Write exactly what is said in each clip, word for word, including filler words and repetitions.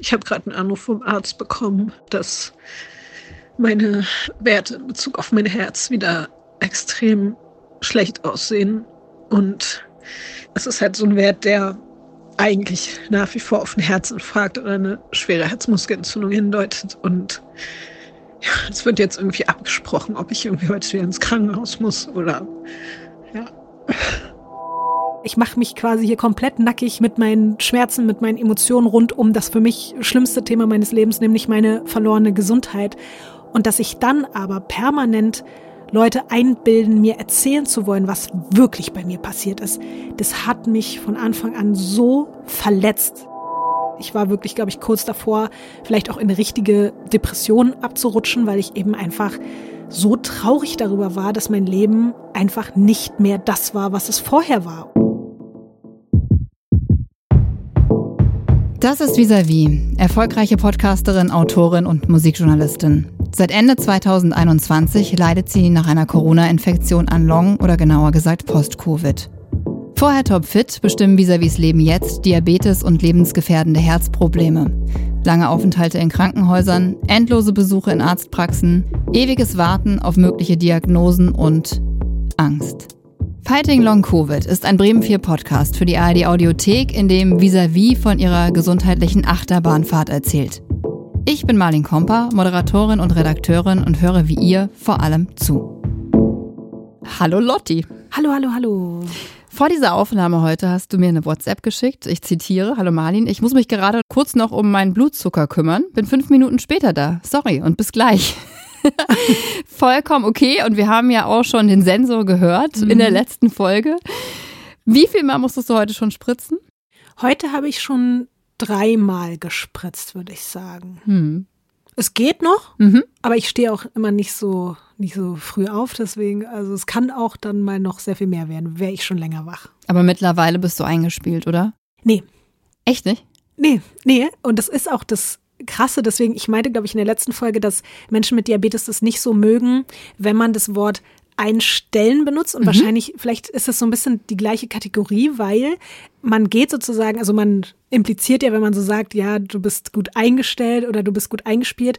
Ich habe gerade einen Anruf vom Arzt bekommen, dass meine Werte in Bezug auf mein Herz wieder extrem schlecht aussehen. Und es ist halt so ein Wert, der eigentlich nach wie vor auf einen Herzinfarkt oder eine schwere Herzmuskelentzündung hindeutet. Und ja, es wird jetzt irgendwie abgesprochen, ob ich irgendwie heute wieder ins Krankenhaus muss oder ja. Ich mache mich quasi hier komplett nackig mit meinen Schmerzen, mit meinen Emotionen rund um das für mich schlimmste Thema meines Lebens, nämlich meine verlorene Gesundheit. Und dass ich dann aber permanent Leute einbilden, mir erzählen zu wollen, was wirklich bei mir passiert ist, das hat mich von Anfang an so verletzt. Ich war wirklich, glaube ich, kurz davor, vielleicht auch in eine richtige Depression abzurutschen, weil ich eben einfach so traurig darüber war, dass mein Leben einfach nicht mehr das war, was es vorher war. Das ist Visa Vie, erfolgreiche Podcasterin, Autorin und Musikjournalistin. Seit Ende zweitausendeinundzwanzig leidet sie nach einer Corona-Infektion an Long- oder genauer gesagt Post-Covid. Vorher topfit bestimmen Visa Vies Leben jetzt Diabetes und lebensgefährdende Herzprobleme. Lange Aufenthalte in Krankenhäusern, endlose Besuche in Arztpraxen, ewiges Warten auf mögliche Diagnosen und Angst. Fighting Long Covid ist ein Bremen vier Podcast für die A R D Audiothek, in dem Visa Vie von ihrer gesundheitlichen Achterbahnfahrt erzählt. Ich bin Marlin Komper, Moderatorin und Redakteurin und höre wie ihr vor allem zu. Hallo Lotti. Hallo, hallo, hallo. Vor dieser Aufnahme heute hast du mir eine WhatsApp geschickt. Ich zitiere, hallo Marlin, ich muss mich gerade kurz noch um meinen Blutzucker kümmern. Bin fünf Minuten später da. Sorry und bis gleich. Vollkommen okay und wir haben ja auch schon den Sensor gehört mhm. in der letzten Folge. Wie viel Mal musstest du heute schon spritzen? Heute habe ich schon dreimal gespritzt, würde ich sagen. Hm. Es geht noch, mhm. aber ich stehe auch immer nicht so, nicht so früh auf, deswegen, also es kann auch dann mal noch sehr viel mehr werden, wäre ich schon länger wach. Aber mittlerweile bist du eingespielt, oder? Nee. Echt nicht? Nee, nee, und das ist auch das Krasse, deswegen, ich meinte, glaube ich, in der letzten Folge, dass Menschen mit Diabetes das nicht so mögen, wenn man das Wort einstellen benutzt und mhm. wahrscheinlich, vielleicht ist das so ein bisschen die gleiche Kategorie, weil man geht sozusagen, also man impliziert ja, wenn man so sagt, ja, du bist gut eingestellt oder du bist gut eingespielt,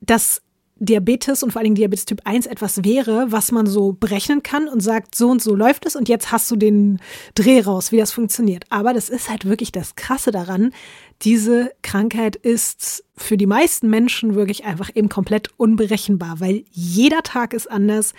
dass Diabetes und vor allem Diabetes Typ eins etwas wäre, was man so berechnen kann und sagt, so und so läuft es und jetzt hast du den Dreh raus, wie das funktioniert. Aber das ist halt wirklich das Krasse daran, diese Krankheit ist für die meisten Menschen wirklich einfach eben komplett unberechenbar, weil jeder Tag ist anders,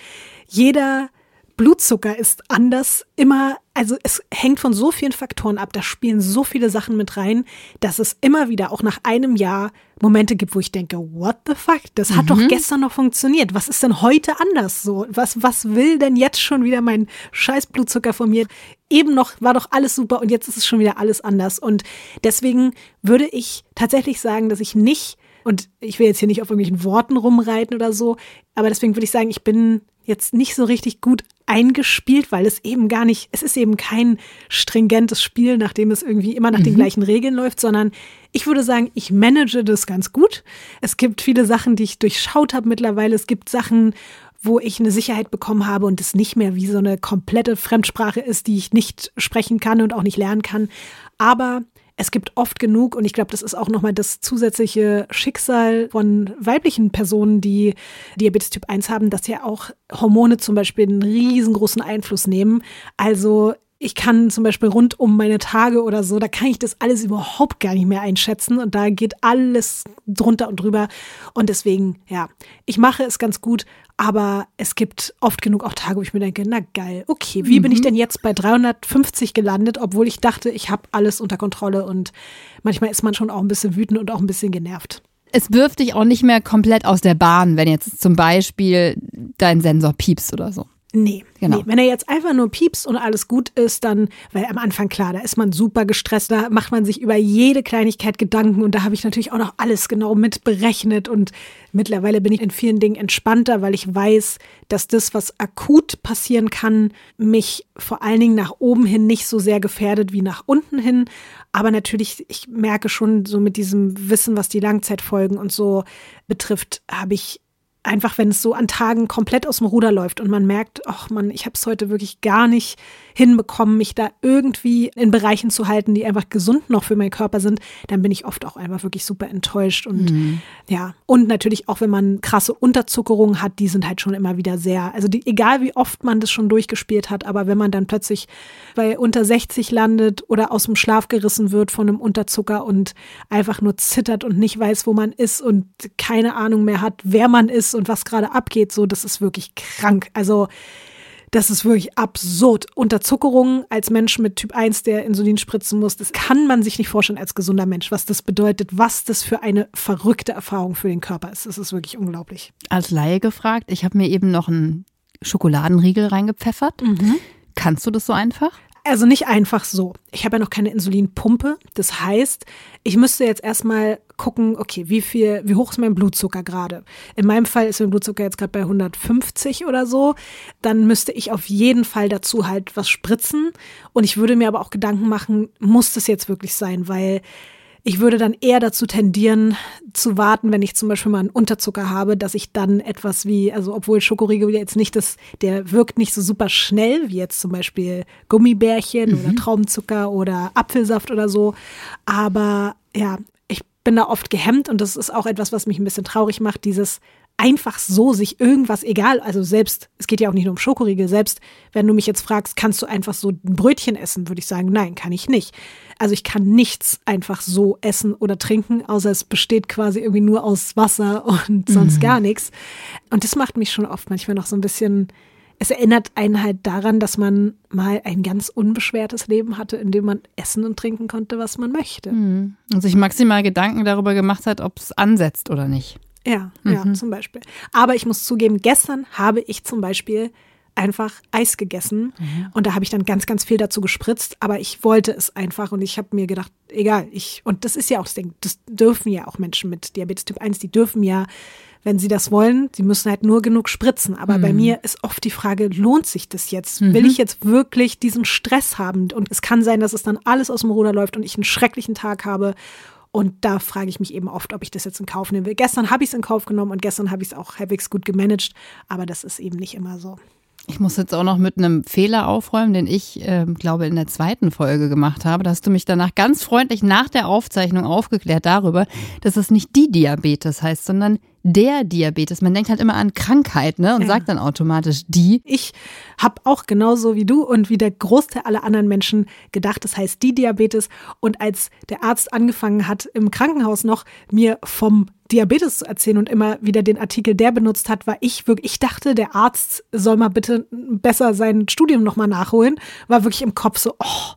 jeder Blutzucker ist anders, immer, also es hängt von so vielen Faktoren ab, da spielen so viele Sachen mit rein, dass es immer wieder auch nach einem Jahr Momente gibt, wo ich denke, what the fuck, das mhm. hat doch gestern noch funktioniert, was ist denn heute anders so, was, was will denn jetzt schon wieder mein scheiß Blutzucker von mir, eben noch war doch alles super und jetzt ist es schon wieder alles anders und deswegen würde ich tatsächlich sagen, dass ich nicht, und ich will jetzt hier nicht auf irgendwelchen Worten rumreiten oder so, aber deswegen würde ich sagen, ich bin jetzt nicht so richtig gut eingespielt, weil es eben gar nicht, es ist eben kein stringentes Spiel, nachdem es irgendwie immer nach mhm. den gleichen Regeln läuft, sondern ich würde sagen, ich manage das ganz gut. Es gibt viele Sachen, die ich durchschaut habe mittlerweile. Es gibt Sachen, wo ich eine Sicherheit bekommen habe und es nicht mehr wie so eine komplette Fremdsprache ist, die ich nicht sprechen kann und auch nicht lernen kann. Aber es gibt oft genug, und ich glaube, das ist auch nochmal das zusätzliche Schicksal von weiblichen Personen, die Diabetes Typ eins haben, dass ja auch Hormone zum Beispiel einen riesengroßen Einfluss nehmen. Also ich kann zum Beispiel rund um meine Tage oder so, da kann ich das alles überhaupt gar nicht mehr einschätzen und da geht alles drunter und drüber. Und deswegen, ja, ich mache es ganz gut, aber es gibt oft genug auch Tage, wo ich mir denke, na geil, okay, wie mhm. bin ich denn jetzt bei dreihundertfünfzig gelandet, obwohl ich dachte, ich habe alles unter Kontrolle und manchmal ist man schon auch ein bisschen wütend und auch ein bisschen genervt. Es wirft dich auch nicht mehr komplett aus der Bahn, wenn jetzt zum Beispiel dein Sensor piepst oder so. Nee, genau. nee, wenn er jetzt einfach nur piepst und alles gut ist, dann, weil am Anfang, klar, da ist man super gestresst, da macht man sich über jede Kleinigkeit Gedanken und da habe ich natürlich auch noch alles genau mitberechnet und mittlerweile bin ich in vielen Dingen entspannter, weil ich weiß, dass das, was akut passieren kann, mich vor allen Dingen nach oben hin nicht so sehr gefährdet wie nach unten hin, aber natürlich, ich merke schon so mit diesem Wissen, was die Langzeitfolgen und so betrifft, habe ich einfach, wenn es so an Tagen komplett aus dem Ruder läuft und man merkt, ach Mann, ich habe es heute wirklich gar nicht hinbekommen, mich da irgendwie in Bereichen zu halten, die einfach gesund noch für meinen Körper sind, dann bin ich oft auch einfach wirklich super enttäuscht. Und mhm. ja, und natürlich auch, wenn man krasse Unterzuckerungen hat, die sind halt schon immer wieder sehr, also die, egal wie oft man das schon durchgespielt hat, aber wenn man dann plötzlich bei unter sechzig landet oder aus dem Schlaf gerissen wird von einem Unterzucker und einfach nur zittert und nicht weiß, wo man ist und keine Ahnung mehr hat, wer man ist und was gerade abgeht, so, das ist wirklich krank. Also das ist wirklich absurd. Unterzuckerung als Mensch mit Typ eins, der Insulin spritzen muss, das kann man sich nicht vorstellen als gesunder Mensch, was das bedeutet, was das für eine verrückte Erfahrung für den Körper ist. Das ist wirklich unglaublich. Als Laie gefragt, ich habe mir eben noch einen Schokoladenriegel reingepfeffert. Mhm. Kannst du das so einfach? Also nicht einfach so. Ich habe ja noch keine Insulinpumpe. Das heißt, ich müsste jetzt erstmal gucken, okay, wie viel, wie hoch ist mein Blutzucker gerade? In meinem Fall ist mein Blutzucker jetzt gerade bei hundertfünfzig oder so. Dann müsste ich auf jeden Fall dazu halt was spritzen. Und ich würde mir aber auch Gedanken machen, muss das jetzt wirklich sein? Weil ich würde dann eher dazu tendieren, zu warten, wenn ich zum Beispiel mal einen Unterzucker habe, dass ich dann etwas wie, also obwohl Schokoriegel jetzt nicht, das, der wirkt nicht so super schnell wie jetzt zum Beispiel Gummibärchen mhm. oder Traubenzucker oder Apfelsaft oder so. Aber ja, ich bin da oft gehemmt und das ist auch etwas, was mich ein bisschen traurig macht, dieses einfach so sich irgendwas, egal, also selbst, es geht ja auch nicht nur um Schokoriegel, selbst wenn du mich jetzt fragst, kannst du einfach so ein Brötchen essen, würde ich sagen, nein, kann ich nicht. Also ich kann nichts einfach so essen oder trinken, außer es besteht quasi irgendwie nur aus Wasser und sonst mhm. gar nichts. Und das macht mich schon oft manchmal noch so ein bisschen, es erinnert einen halt daran, dass man mal ein ganz unbeschwertes Leben hatte, in dem man essen und trinken konnte, was man möchte. Mhm. Und sich maximal Gedanken darüber gemacht hat, ob es ansetzt oder nicht. Ja, mhm. ja, zum Beispiel. Aber ich muss zugeben, gestern habe ich zum Beispiel einfach Eis gegessen mhm. und da habe ich dann ganz, ganz viel dazu gespritzt, aber ich wollte es einfach und ich habe mir gedacht, egal, ich, und das ist ja auch das Ding, das dürfen ja auch Menschen mit Diabetes Typ eins, die dürfen ja, wenn sie das wollen, sie müssen halt nur genug spritzen, aber mhm. bei mir ist oft die Frage, lohnt sich das jetzt? Mhm. Will ich jetzt wirklich diesen Stress haben? Und es kann sein, dass es dann alles aus dem Ruder läuft und ich einen schrecklichen Tag habe. Und da frage ich mich eben oft, ob ich das jetzt in Kauf nehmen will. Gestern habe ich es in Kauf genommen und gestern habe ich es auch halbwegs gut gemanagt. Aber das ist eben nicht immer so. Ich muss jetzt auch noch mit einem Fehler aufräumen, den ich, äh, glaube, in der zweiten Folge gemacht habe. Da hast du mich danach ganz freundlich nach der Aufzeichnung aufgeklärt darüber, dass es nicht die Diabetes heißt, sondern der Diabetes. Man denkt halt immer an Krankheit, ne? Und ja. sagt dann automatisch die. Ich habe auch genauso wie du und wie der Großteil aller anderen Menschen gedacht, das heißt die Diabetes. Und als der Arzt angefangen hat, im Krankenhaus noch mir vom Diabetes zu erzählen und immer wieder den Artikel der benutzt hat, war ich wirklich, ich dachte, der Arzt soll mal bitte besser sein Studium nochmal nachholen, war wirklich im Kopf so, oh,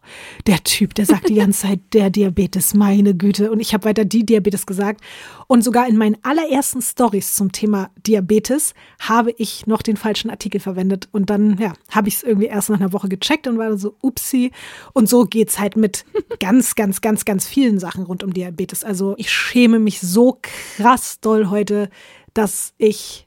der Typ, der sagt die ganze Zeit, der Diabetes, meine Güte. Und ich habe weiter die Diabetes gesagt. Und sogar in meinen allerersten Stories zum Thema Diabetes habe ich noch den falschen Artikel verwendet und dann ja, habe ich es irgendwie erst nach einer Woche gecheckt und war dann so, upsi. Und so geht es halt mit ganz, ganz, ganz, ganz vielen Sachen rund um Diabetes. Also ich schäme mich so krass doll heute, dass ich,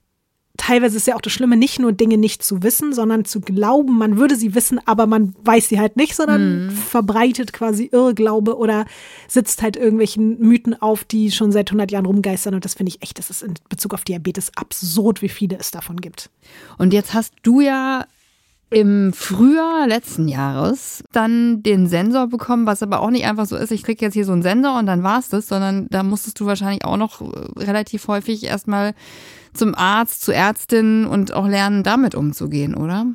teilweise ist ja auch das Schlimme, nicht nur Dinge nicht zu wissen, sondern zu glauben, man würde sie wissen, aber man weiß sie halt nicht, sondern mhm. verbreitet quasi Irrglaube oder sitzt halt irgendwelchen Mythen auf, die schon seit hundert Jahren rumgeistern. Und das finde ich echt, das ist in Bezug auf Diabetes absurd, wie viele es davon gibt. Und jetzt hast du ja im Frühjahr letzten Jahres dann den Sensor bekommen, was aber auch nicht einfach so ist, ich kriege jetzt hier so einen Sensor und dann war's das, sondern da musstest du wahrscheinlich auch noch relativ häufig erstmal zum Arzt, zur Ärztin und auch lernen, damit umzugehen, oder?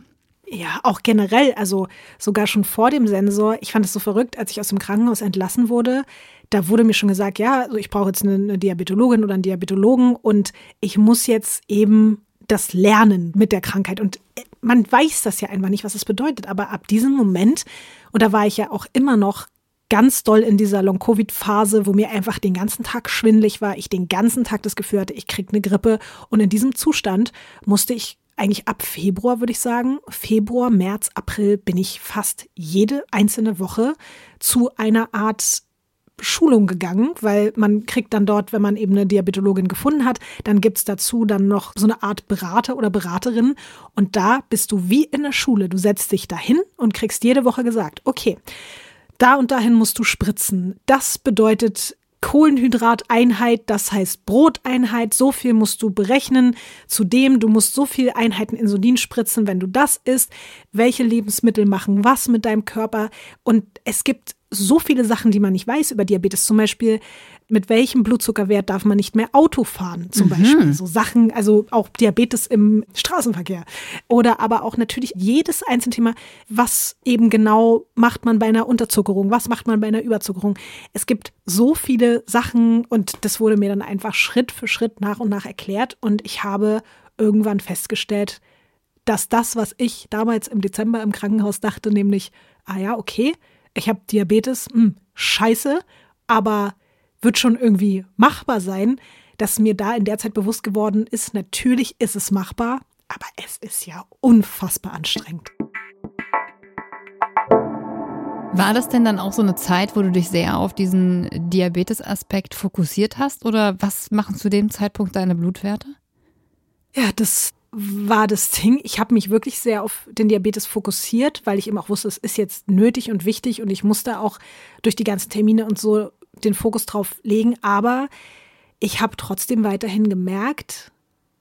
Ja, auch generell, also sogar schon vor dem Sensor. Ich fand es so verrückt, als ich aus dem Krankenhaus entlassen wurde, da wurde mir schon gesagt, ja, also ich brauche jetzt eine, eine Diabetologin oder einen Diabetologen und ich muss jetzt eben das Lernen mit der Krankheit und man weiß das ja einfach nicht, was es bedeutet, aber ab diesem Moment, und da war ich ja auch immer noch ganz doll in dieser Long-Covid-Phase, wo mir einfach den ganzen Tag schwindelig war, ich den ganzen Tag das Gefühl hatte, ich kriege eine Grippe und in diesem Zustand musste ich eigentlich ab Februar, würde ich sagen, Februar, März, April bin ich fast jede einzelne Woche zu einer Art Schulung gegangen, weil man kriegt dann dort, wenn man eben eine Diabetologin gefunden hat, dann gibt es dazu dann noch so eine Art Berater oder Beraterin und da bist du wie in der Schule. Du setzt dich dahin und kriegst jede Woche gesagt, okay, da und dahin musst du spritzen. Das bedeutet Kohlenhydrateinheit, das heißt Broteinheit, so viel musst du berechnen. Zudem, du musst so viele Einheiten Insulin spritzen, wenn du das isst. Welche Lebensmittel machen was mit deinem Körper? Und es gibt so viele Sachen, die man nicht weiß über Diabetes. Zum Beispiel, mit welchem Blutzuckerwert darf man nicht mehr Auto fahren? Zum mhm. Beispiel so Sachen, also auch Diabetes im Straßenverkehr. Oder aber auch natürlich jedes einzelne Thema, was eben genau macht man bei einer Unterzuckerung? Was macht man bei einer Überzuckerung? Es gibt so viele Sachen und das wurde mir dann einfach Schritt für Schritt nach und nach erklärt. Und ich habe irgendwann festgestellt, dass das, was ich damals im Dezember im Krankenhaus dachte, nämlich, ah ja, okay, ich habe Diabetes, mh, scheiße, aber wird schon irgendwie machbar sein, dass mir da in der Zeit bewusst geworden ist, natürlich ist es machbar, aber es ist ja unfassbar anstrengend. War das denn dann auch so eine Zeit, wo du dich sehr auf diesen Diabetes-Aspekt fokussiert hast? Oder was machen zu dem Zeitpunkt deine Blutwerte? Ja, das war das Ding. Ich habe mich wirklich sehr auf den Diabetes fokussiert, weil ich eben auch wusste, es ist jetzt nötig und wichtig und ich musste auch durch die ganzen Termine und so den Fokus drauf legen. Aber ich habe trotzdem weiterhin gemerkt,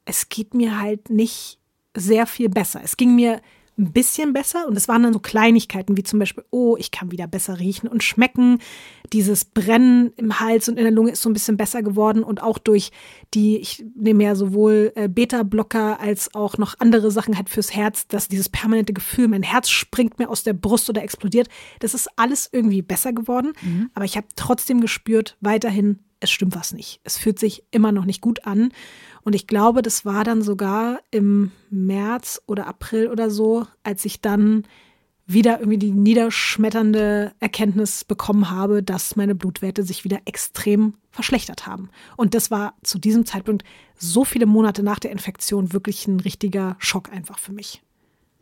es geht mir halt nicht sehr viel besser. Es ging mir ein bisschen besser und es waren dann so Kleinigkeiten wie zum Beispiel, oh, ich kann wieder besser riechen und schmecken. Dieses Brennen im Hals und in der Lunge ist so ein bisschen besser geworden und auch durch die, ich nehme ja sowohl Beta-Blocker als auch noch andere Sachen halt fürs Herz, dass dieses permanente Gefühl, mein Herz springt mir aus der Brust oder explodiert, das ist alles irgendwie besser geworden. Mhm. Aber ich habe trotzdem gespürt, weiterhin, es stimmt was nicht. Es fühlt sich immer noch nicht gut an. Und ich glaube, das war dann sogar im März oder April oder so, als ich dann wieder irgendwie die niederschmetternde Erkenntnis bekommen habe, dass meine Blutwerte sich wieder extrem verschlechtert haben. Und das war zu diesem Zeitpunkt so viele Monate nach der Infektion wirklich ein richtiger Schock einfach für mich.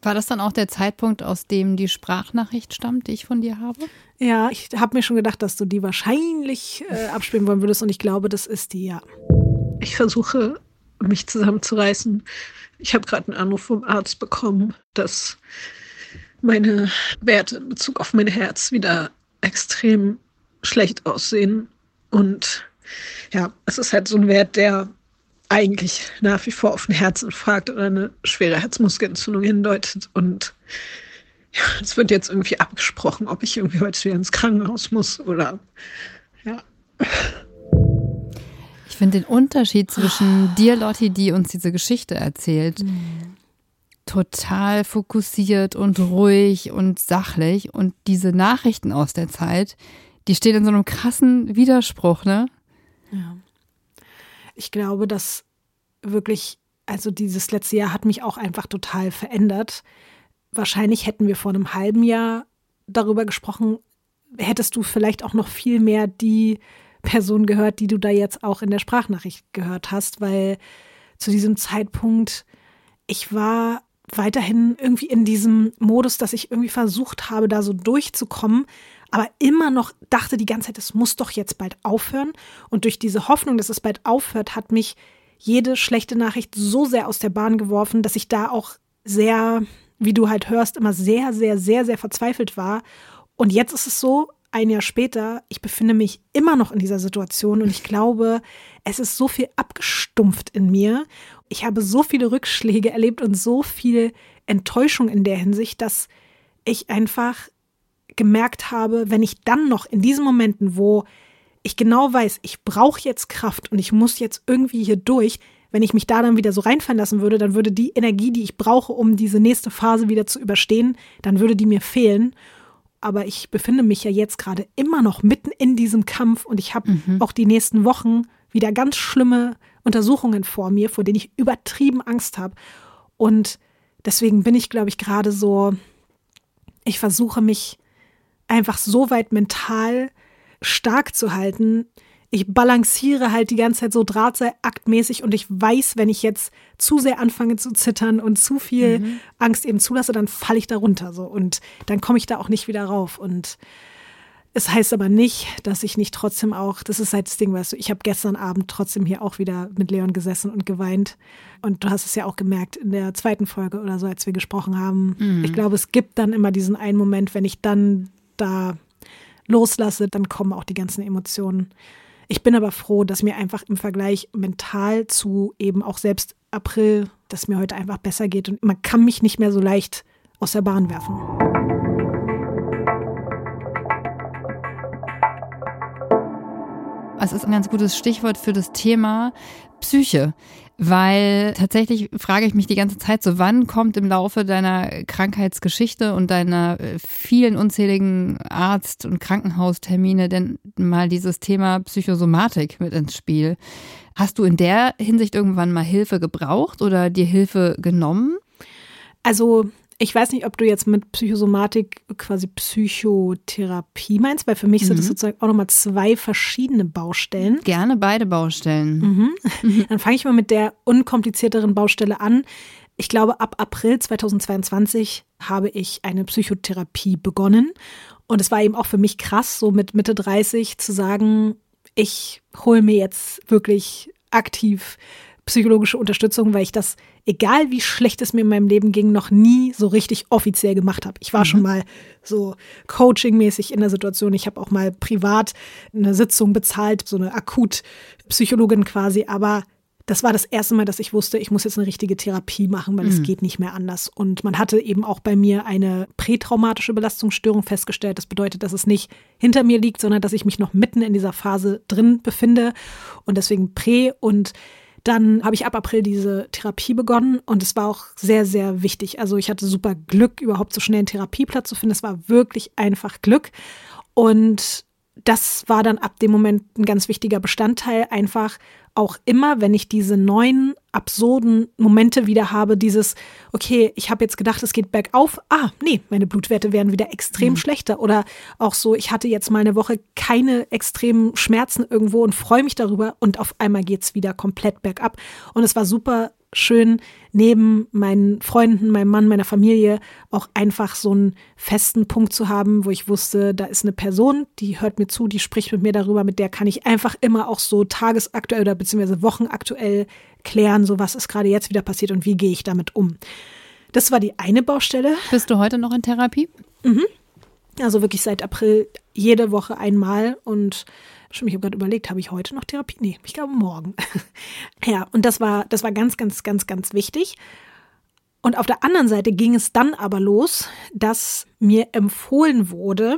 War das dann auch der Zeitpunkt, aus dem die Sprachnachricht stammt, die ich von dir habe? Ja, ich habe mir schon gedacht, dass du die wahrscheinlich äh, abspielen wollen würdest und ich glaube, das ist die, ja. Ich versuche, mich zusammenzureißen. Ich habe gerade einen Anruf vom Arzt bekommen, dass meine Werte in Bezug auf mein Herz wieder extrem schlecht aussehen. Und ja, es ist halt so ein Wert, der eigentlich nach wie vor auf einen Herzinfarkt oder eine schwere Herzmuskelentzündung hindeutet. Und ja, es wird jetzt irgendwie abgesprochen, ob ich irgendwie heute wieder ins Krankenhaus muss oder ja. Ich finde den Unterschied zwischen dir, Lotti, die uns diese Geschichte erzählt, mhm. total fokussiert und ruhig und sachlich. Und diese Nachrichten aus der Zeit, die stehen in so einem krassen Widerspruch, ne? Ja. Ich glaube, dass wirklich, also dieses letzte Jahr hat mich auch einfach total verändert. Wahrscheinlich hätten wir vor einem halben Jahr darüber gesprochen, hättest du vielleicht auch noch viel mehr die Person gehört, die du da jetzt auch in der Sprachnachricht gehört hast, weil zu diesem Zeitpunkt, ich war weiterhin irgendwie in diesem Modus, dass ich irgendwie versucht habe, da so durchzukommen, aber immer noch dachte die ganze Zeit, es muss doch jetzt bald aufhören. Und durch diese Hoffnung, dass es bald aufhört, hat mich jede schlechte Nachricht so sehr aus der Bahn geworfen, dass ich da auch sehr, wie du halt hörst, immer sehr, sehr, sehr, sehr verzweifelt war. Und jetzt ist es so, ein Jahr später, ich befinde mich immer noch in dieser Situation und ich glaube, es ist so viel abgestumpft in mir. Ich habe so viele Rückschläge erlebt und so viel Enttäuschung in der Hinsicht, dass ich einfach gemerkt habe, wenn ich dann noch in diesen Momenten, wo ich genau weiß, ich brauche jetzt Kraft und ich muss jetzt irgendwie hier durch, wenn ich mich da dann wieder so reinfallen lassen würde, dann würde die Energie, die ich brauche, um diese nächste Phase wieder zu überstehen, dann würde die mir fehlen. Aber ich befinde mich ja jetzt gerade immer noch mitten in diesem Kampf und ich habe mhm. auch die nächsten Wochen wieder ganz schlimme Untersuchungen vor mir, vor denen ich übertrieben Angst habe. Und deswegen bin ich, glaube ich, gerade so, ich versuche mich einfach so weit mental stark zu halten. Ich balanciere halt die ganze Zeit so drahtseilakt-mäßig und ich weiß, wenn ich jetzt zu sehr anfange zu zittern und zu viel mhm. Angst eben zulasse, dann falle ich da runter so und dann komme ich da auch nicht wieder rauf. Und es heißt aber nicht, dass ich nicht trotzdem auch, das ist halt das Ding, weißt du, ich habe gestern Abend trotzdem hier auch wieder mit Leon gesessen und geweint und du hast es ja auch gemerkt in der zweiten Folge oder so, als wir gesprochen haben. Mhm. Ich glaube, es gibt dann immer diesen einen Moment, wenn ich dann da loslasse, dann kommen auch die ganzen Emotionen. Ich bin aber froh, dass mir einfach im Vergleich mental zu eben auch selbst April, dass mir heute einfach besser geht und man kann mich nicht mehr so leicht aus der Bahn werfen. Es ist ein ganz gutes Stichwort für das Thema Psyche, weil tatsächlich frage ich mich die ganze Zeit so, wann kommt im Laufe deiner Krankheitsgeschichte und deiner vielen unzähligen Arzt- und Krankenhaustermine denn mal dieses Thema Psychosomatik mit ins Spiel? Hast du in der Hinsicht irgendwann mal Hilfe gebraucht oder dir Hilfe genommen? Also ich weiß nicht, ob du jetzt mit Psychosomatik quasi Psychotherapie meinst, weil für mich mhm. sind das sozusagen auch nochmal zwei verschiedene Baustellen. Gerne beide Baustellen. Mhm. Mhm. Dann fange ich mal mit der unkomplizierteren Baustelle an. Ich glaube, ab April zweitausendzweiundzwanzig habe ich eine Psychotherapie begonnen. Und es war eben auch für mich krass, so mit Mitte dreißig zu sagen, ich hole mir jetzt wirklich aktiv psychologische Unterstützung, weil ich das, egal wie schlecht es mir in meinem Leben ging, noch nie so richtig offiziell gemacht habe. Ich war mhm. schon mal so coachingmäßig in der Situation. Ich habe auch mal privat eine Sitzung bezahlt, so eine Akutpsychologin quasi. Aber das war das erste Mal, dass ich wusste, ich muss jetzt eine richtige Therapie machen, weil mhm. es geht nicht mehr anders. Und man hatte eben auch bei mir eine prätraumatische Belastungsstörung festgestellt. Das bedeutet, dass es nicht hinter mir liegt, sondern dass ich mich noch mitten in dieser Phase drin befinde. Und deswegen prä und dann habe ich ab April diese Therapie begonnen und es war auch sehr, sehr wichtig. Also ich hatte super Glück, überhaupt so schnell einen Therapieplatz zu finden. Es war wirklich einfach Glück und das war dann ab dem Moment ein ganz wichtiger Bestandteil. Einfach auch immer, wenn ich diese neuen, absurden Momente wieder habe, dieses, okay, ich habe jetzt gedacht, es geht bergauf. Ah, nee, meine Blutwerte werden wieder extrem mhm. schlechter. Oder auch so, ich hatte jetzt mal eine Woche keine extremen Schmerzen irgendwo und freue mich darüber. Und auf einmal geht es wieder komplett bergab. Und es war super schön, neben meinen Freunden, meinem Mann, meiner Familie auch einfach so einen festen Punkt zu haben, wo ich wusste, da ist eine Person, die hört mir zu, die spricht mit mir darüber, mit der kann ich einfach immer auch so tagesaktuell oder beziehungsweise wochenaktuell klären, so was ist gerade jetzt wieder passiert und wie gehe ich damit um. Das war die eine Baustelle. Bist du heute noch in Therapie? Mhm. Also wirklich seit April jede Woche einmal und schon, ich habe gerade überlegt, habe ich heute noch Therapie? Nee, ich glaube morgen. Ja, und das war, das war ganz, ganz, ganz, ganz wichtig. Und auf der anderen Seite ging es dann aber los, dass mir empfohlen wurde,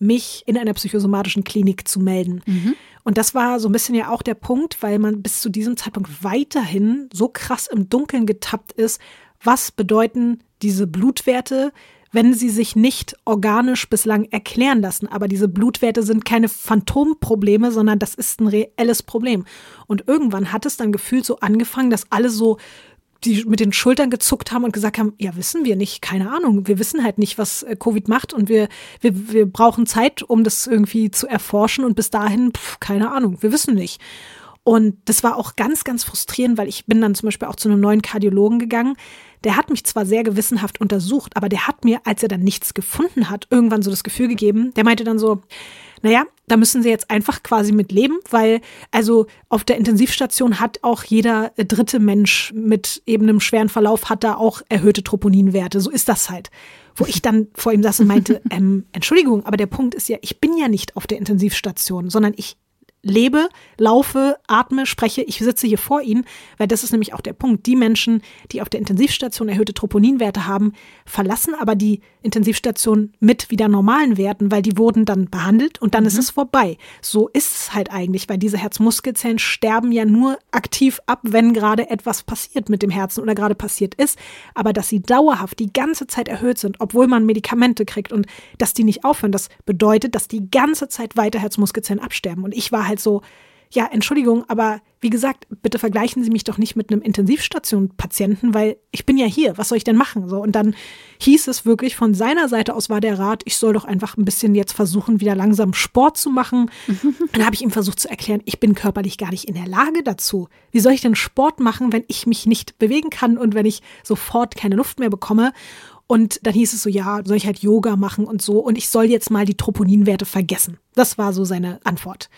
mich in einer psychosomatischen Klinik zu melden. Mhm. Und das war so ein bisschen ja auch der Punkt, weil man bis zu diesem Zeitpunkt weiterhin so krass im Dunkeln getappt ist, was bedeuten diese Blutwerte, wenn sie sich nicht organisch bislang erklären lassen. Aber diese Blutwerte sind keine Phantomprobleme, sondern das ist ein reelles Problem. Und irgendwann hat es dann gefühlt so angefangen, dass alle so die mit den Schultern gezuckt haben und gesagt haben, ja, wissen wir nicht, keine Ahnung, wir wissen halt nicht, was Covid macht und wir wir, wir brauchen Zeit, um das irgendwie zu erforschen und bis dahin, pf, keine Ahnung, wir wissen nicht. Und das war auch ganz, ganz frustrierend, weil ich bin dann zum Beispiel auch zu einem neuen Kardiologen gegangen. Der hat mich zwar sehr gewissenhaft untersucht, aber der hat mir, als er dann nichts gefunden hat, irgendwann so das Gefühl gegeben, der meinte dann so, naja, da müssen sie jetzt einfach quasi mit leben, weil also auf der Intensivstation hat auch jeder dritte Mensch mit eben einem schweren Verlauf hat da auch erhöhte Troponinwerte. So ist das halt. Wo ich dann vor ihm saß und meinte, ähm, Entschuldigung, aber der Punkt ist ja, ich bin ja nicht auf der Intensivstation, sondern ich lebe, laufe, atme, spreche, ich sitze hier vor Ihnen, weil das ist nämlich auch der Punkt. Die Menschen, die auf der Intensivstation erhöhte Troponinwerte haben, verlassen aber die Intensivstation mit wieder normalen Werten, weil die wurden dann behandelt und dann mhm. ist es vorbei. So ist es halt eigentlich, weil diese Herzmuskelzellen sterben ja nur aktiv ab, wenn gerade etwas passiert mit dem Herzen oder gerade passiert ist, aber dass sie dauerhaft die ganze Zeit erhöht sind, obwohl man Medikamente kriegt und dass die nicht aufhören, das bedeutet, dass die ganze Zeit weiter Herzmuskelzellen absterben. Und ich war halt Halt so, ja, Entschuldigung, aber wie gesagt, bitte vergleichen Sie mich doch nicht mit einem Intensivstation-Patienten, weil ich bin ja hier, was soll ich denn machen? So, und dann hieß es wirklich, von seiner Seite aus war der Rat, ich soll doch einfach ein bisschen jetzt versuchen, wieder langsam Sport zu machen. Und dann habe ich ihm versucht zu erklären, ich bin körperlich gar nicht in der Lage dazu. Wie soll ich denn Sport machen, wenn ich mich nicht bewegen kann und wenn ich sofort keine Luft mehr bekomme? Und dann hieß es so, ja, soll ich halt Yoga machen und so und ich soll jetzt mal die Troponinwerte vergessen. Das war so seine Antwort.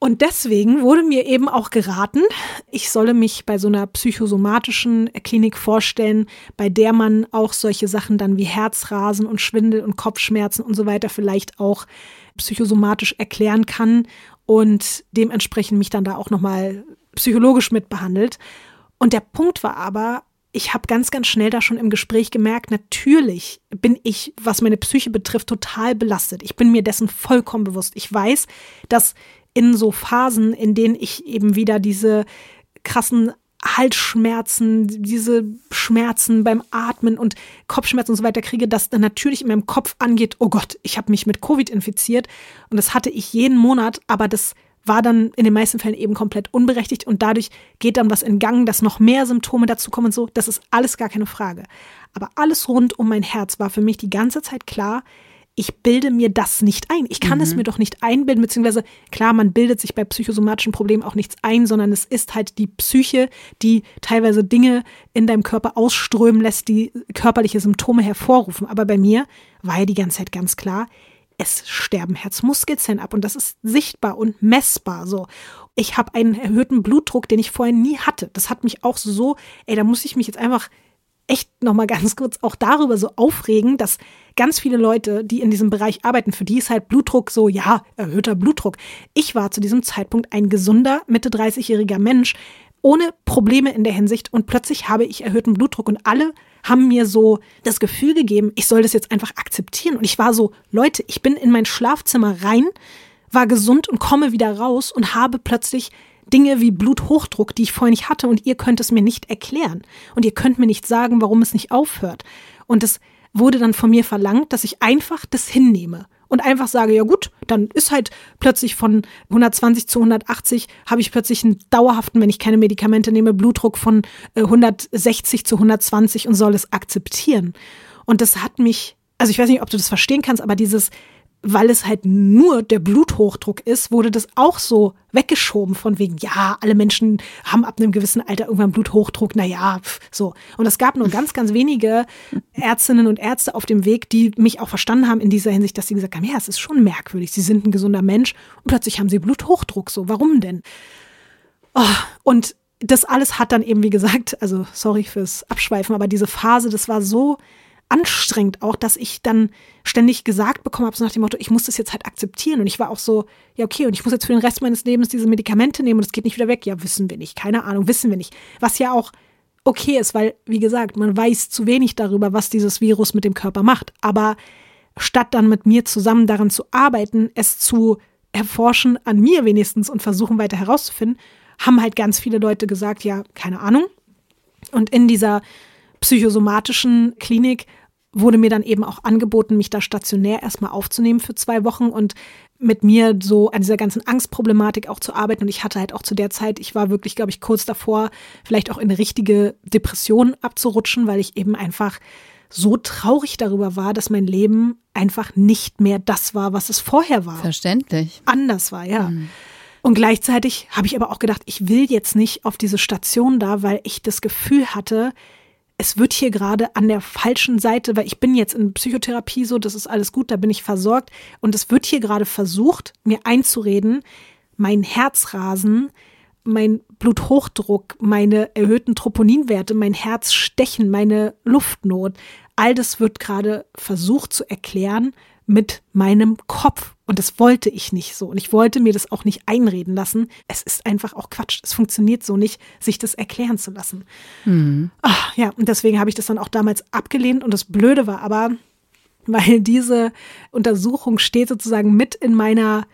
Und deswegen wurde mir eben auch geraten, ich solle mich bei so einer psychosomatischen Klinik vorstellen, bei der man auch solche Sachen dann wie Herzrasen und Schwindel und Kopfschmerzen und so weiter vielleicht auch psychosomatisch erklären kann und dementsprechend mich dann da auch nochmal psychologisch mit behandelt. Und der Punkt war aber, ich habe ganz, ganz schnell da schon im Gespräch gemerkt, natürlich bin ich, was meine Psyche betrifft, total belastet. Ich bin mir dessen vollkommen bewusst. Ich weiß, dass in so Phasen, in denen ich eben wieder diese krassen Halsschmerzen, diese Schmerzen beim Atmen und Kopfschmerzen und so weiter kriege, dass dann natürlich in meinem Kopf angeht, oh Gott, ich habe mich mit Covid infiziert, und das hatte ich jeden Monat, aber das war dann in den meisten Fällen eben komplett unberechtigt und dadurch geht dann was in Gang, dass noch mehr Symptome dazu kommen und so, das ist alles gar keine Frage. Aber alles rund um mein Herz war für mich die ganze Zeit klar, ich bilde mir das nicht ein. Ich kann mhm. es mir doch nicht einbilden, beziehungsweise klar, man bildet sich bei psychosomatischen Problemen auch nichts ein, sondern es ist halt die Psyche, die teilweise Dinge in deinem Körper ausströmen lässt, die körperliche Symptome hervorrufen. Aber bei mir war ja die ganze Zeit ganz klar, es sterben Herzmuskelzellen ab und das ist sichtbar und messbar so. Ich habe einen erhöhten Blutdruck, den ich vorher nie hatte. Das hat mich auch so, ey, da muss ich mich jetzt einfach echt nochmal ganz kurz auch darüber so aufregen, dass ganz viele Leute, die in diesem Bereich arbeiten, für die ist halt Blutdruck so, ja, erhöhter Blutdruck. Ich war zu diesem Zeitpunkt ein gesunder, Mitte dreißig-jähriger Mensch, ohne Probleme in der Hinsicht, und plötzlich habe ich erhöhten Blutdruck und alle haben mir so das Gefühl gegeben, ich soll das jetzt einfach akzeptieren, und ich war so, Leute, ich bin in mein Schlafzimmer rein, war gesund und komme wieder raus und habe plötzlich Dinge wie Bluthochdruck, die ich vorher nicht hatte, und ihr könnt es mir nicht erklären. Und ihr könnt mir nicht sagen, warum es nicht aufhört. Und es wurde dann von mir verlangt, dass ich einfach das hinnehme und einfach sage, ja gut, dann ist halt plötzlich von hundertzwanzig zu hundertachtzig habe ich plötzlich einen dauerhaften, wenn ich keine Medikamente nehme, Blutdruck von hundertsechzig zu hundertzwanzig und soll es akzeptieren. Und das hat mich, also ich weiß nicht, ob du das verstehen kannst, aber dieses, weil es halt nur der Bluthochdruck ist, wurde das auch so weggeschoben von wegen, ja, alle Menschen haben ab einem gewissen Alter irgendwann Bluthochdruck, naja, so. Und es gab nur ganz, ganz wenige Ärztinnen und Ärzte auf dem Weg, die mich auch verstanden haben in dieser Hinsicht, dass sie gesagt haben, ja, es ist schon merkwürdig, sie sind ein gesunder Mensch und plötzlich haben sie Bluthochdruck, so, warum denn? Oh, und das alles hat dann eben, wie gesagt, also sorry fürs Abschweifen, aber diese Phase, das war so anstrengend auch, dass ich dann ständig gesagt bekommen habe, so nach dem Motto, ich muss das jetzt halt akzeptieren. Und ich war auch so, ja okay, und ich muss jetzt für den Rest meines Lebens diese Medikamente nehmen und es geht nicht wieder weg. Ja, wissen wir nicht, keine Ahnung, wissen wir nicht. Was ja auch okay ist, weil, wie gesagt, man weiß zu wenig darüber, was dieses Virus mit dem Körper macht. Aber statt dann mit mir zusammen daran zu arbeiten, es zu erforschen, an mir wenigstens, und versuchen weiter herauszufinden, haben halt ganz viele Leute gesagt, ja, keine Ahnung. Und in dieser psychosomatischen Klinik wurde mir dann eben auch angeboten, mich da stationär erstmal aufzunehmen für zwei Wochen und mit mir so an dieser ganzen Angstproblematik auch zu arbeiten. Und ich hatte halt auch zu der Zeit, ich war wirklich, glaube ich, kurz davor, vielleicht auch in eine richtige Depression abzurutschen, weil ich eben einfach so traurig darüber war, dass mein Leben einfach nicht mehr das war, was es vorher war. Verständlich. Anders war, ja. Mhm. Und gleichzeitig habe ich aber auch gedacht, ich will jetzt nicht auf diese Station da, weil ich das Gefühl hatte, es wird hier gerade an der falschen Seite, weil ich bin jetzt in Psychotherapie so, das ist alles gut, da bin ich versorgt. Und es wird hier gerade versucht, mir einzureden, mein Herzrasen, mein Bluthochdruck, meine erhöhten Troponinwerte, mein Herzstechen, meine Luftnot, all das wird gerade versucht zu erklären mit meinem Kopf. Und das wollte ich nicht so. Und ich wollte mir das auch nicht einreden lassen. Es ist einfach auch Quatsch. Es funktioniert so nicht, sich das erklären zu lassen. Mhm. Ach, ja, und deswegen habe ich das dann auch damals abgelehnt. Und das Blöde war aber, weil diese Untersuchung steht sozusagen mit in meiner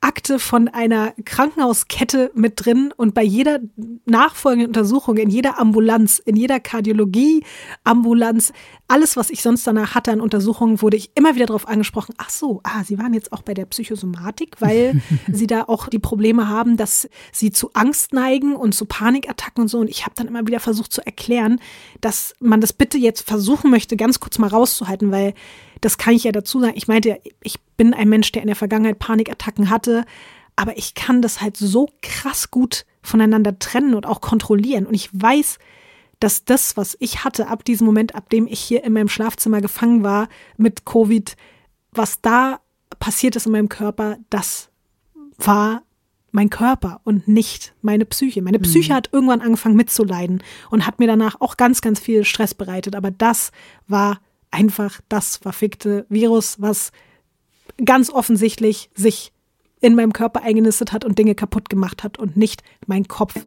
Akte von einer Krankenhauskette mit drin, und bei jeder nachfolgenden Untersuchung, in jeder Ambulanz, in jeder Kardiologie-Ambulanz, alles, was ich sonst danach hatte an Untersuchungen, wurde ich immer wieder darauf angesprochen, ach so, ah, Sie waren jetzt auch bei der Psychosomatik, weil Sie da auch die Probleme haben, dass Sie zu Angst neigen und zu Panikattacken und so, und ich habe dann immer wieder versucht zu erklären, dass man das bitte jetzt versuchen möchte, ganz kurz mal rauszuhalten, weil das kann ich ja dazu sagen. Ich meinte ja, ich bin ein Mensch, der in der Vergangenheit Panikattacken hatte, aber ich kann das halt so krass gut voneinander trennen und auch kontrollieren. Und ich weiß, dass das, was ich hatte ab diesem Moment, ab dem ich hier in meinem Schlafzimmer gefangen war mit Covid, was da passiert ist in meinem Körper, das war mein Körper und nicht meine Psyche. Meine Psyche mhm. hat irgendwann angefangen mitzuleiden und hat mir danach auch ganz, ganz viel Stress bereitet. Aber das war einfach das verfickte Virus, was ganz offensichtlich sich in meinem Körper eingenistet hat und Dinge kaputt gemacht hat und nicht mein Kopf.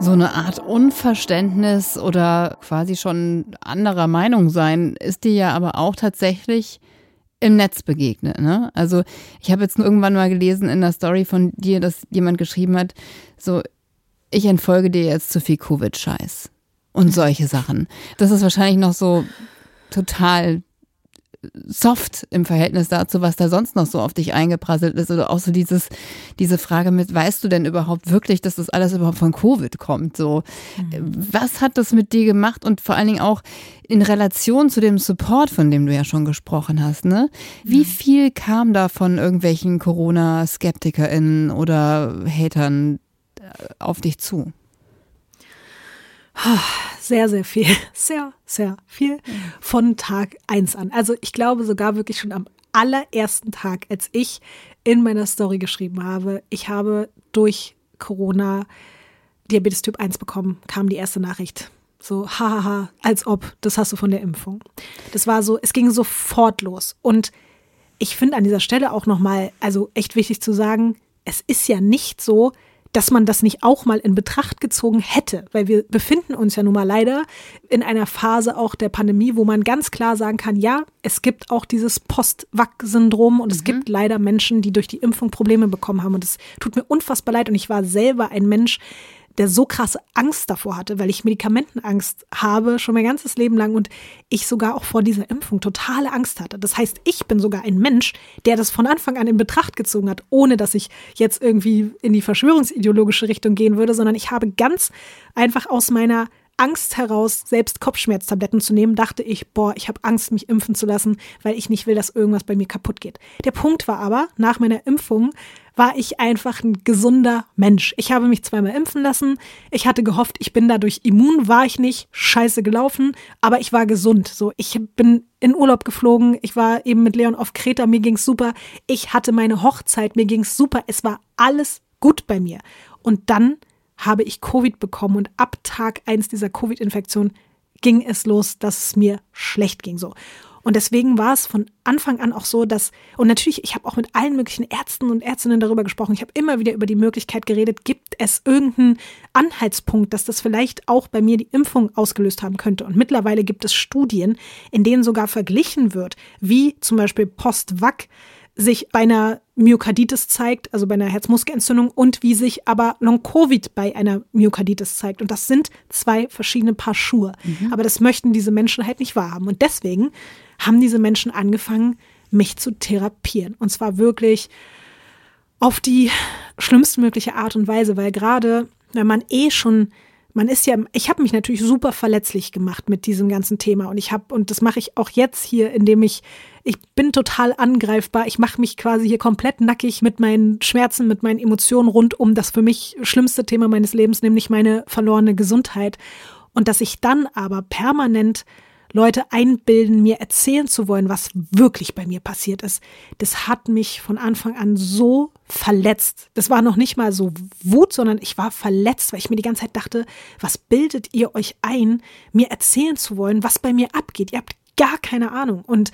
So eine Art Unverständnis oder quasi schon anderer Meinung sein ist dir ja aber auch tatsächlich im Netz begegnet, ne? Also ich habe jetzt irgendwann mal gelesen in der Story von dir, dass jemand geschrieben hat, so, ich entfolge dir jetzt zu viel Covid-Scheiß und solche Sachen. Das ist wahrscheinlich noch so total soft im Verhältnis dazu, was da sonst noch so auf dich eingeprasselt ist, oder auch so dieses, diese Frage mit, weißt du denn überhaupt wirklich, dass das alles überhaupt von Covid kommt? So, mhm. Was hat das mit dir gemacht und vor allen Dingen auch in Relation zu dem Support, von dem du ja schon gesprochen hast, ne? Wie mhm. viel kam da von irgendwelchen Corona-SkeptikerInnen oder Hatern auf dich zu? Sehr, sehr viel. Sehr, sehr viel von Tag eins an. Also ich glaube sogar wirklich schon am allerersten Tag, als ich in meiner Story geschrieben habe, ich habe durch Corona Diabetes Typ eins bekommen, kam die erste Nachricht. So, hahaha, als ob, das hast du von der Impfung. Das war so, es ging sofort los. Und ich finde an dieser Stelle auch nochmal, also echt wichtig zu sagen, es ist ja nicht so, dass man das nicht auch mal in Betracht gezogen hätte. Weil wir befinden uns ja nun mal leider in einer Phase auch der Pandemie, wo man ganz klar sagen kann, ja, es gibt auch dieses Post-Vac-Syndrom und mhm. es gibt leider Menschen, die durch die Impfung Probleme bekommen haben. Und es tut mir unfassbar leid. Und ich war selber ein Mensch, der so krasse Angst davor hatte, weil ich Medikamentenangst habe, schon mein ganzes Leben lang, und ich sogar auch vor dieser Impfung totale Angst hatte. Das heißt, ich bin sogar ein Mensch, der das von Anfang an in Betracht gezogen hat, ohne dass ich jetzt irgendwie in die verschwörungsideologische Richtung gehen würde, sondern ich habe ganz einfach aus meiner Angst heraus, selbst Kopfschmerztabletten zu nehmen, dachte ich, boah, ich habe Angst, mich impfen zu lassen, weil ich nicht will, dass irgendwas bei mir kaputt geht. Der Punkt war aber, nach meiner Impfung war ich einfach ein gesunder Mensch. Ich habe mich zweimal impfen lassen. Ich hatte gehofft, ich bin dadurch immun, war ich nicht. Scheiße gelaufen, aber ich war gesund. So, ich bin in Urlaub geflogen. Ich war eben mit Leon auf Kreta. Mir ging's super. Ich hatte meine Hochzeit. Mir ging's super. Es war alles gut bei mir. Und dann habe ich Covid bekommen, und ab Tag eins dieser Covid-Infektion ging es los, dass es mir schlecht ging. So. Und deswegen war es von Anfang an auch so, dass, und natürlich, ich habe auch mit allen möglichen Ärzten und Ärztinnen darüber gesprochen, ich habe immer wieder über die Möglichkeit geredet, gibt es irgendeinen Anhaltspunkt, dass das vielleicht auch bei mir die Impfung ausgelöst haben könnte. Und mittlerweile gibt es Studien, in denen sogar verglichen wird, wie zum Beispiel Post-Vac sich bei einer Myokarditis zeigt, also bei einer Herzmuskelentzündung, und wie sich aber Long-Covid bei einer Myokarditis zeigt. Und das sind zwei verschiedene Paar Schuhe. Mhm. Aber das möchten diese Menschen halt nicht wahrhaben. Und deswegen haben diese Menschen angefangen, mich zu therapieren. Und zwar wirklich auf die schlimmstmögliche Art und Weise, weil gerade, wenn man eh schon Man ist ja, ich habe mich natürlich super verletzlich gemacht mit diesem ganzen Thema, und ich habe, und das mache ich auch jetzt hier, indem ich, ich bin total angreifbar, ich mache mich quasi hier komplett nackig mit meinen Schmerzen, mit meinen Emotionen rund um das für mich schlimmste Thema meines Lebens, nämlich meine verlorene Gesundheit, und dass ich dann aber permanent Leute einbilden, mir erzählen zu wollen, was wirklich bei mir passiert ist. Das hat mich von Anfang an so verletzt. Das war noch nicht mal so Wut, sondern ich war verletzt, weil ich mir die ganze Zeit dachte, was bildet ihr euch ein, mir erzählen zu wollen, was bei mir abgeht? Ihr habt gar keine Ahnung. Und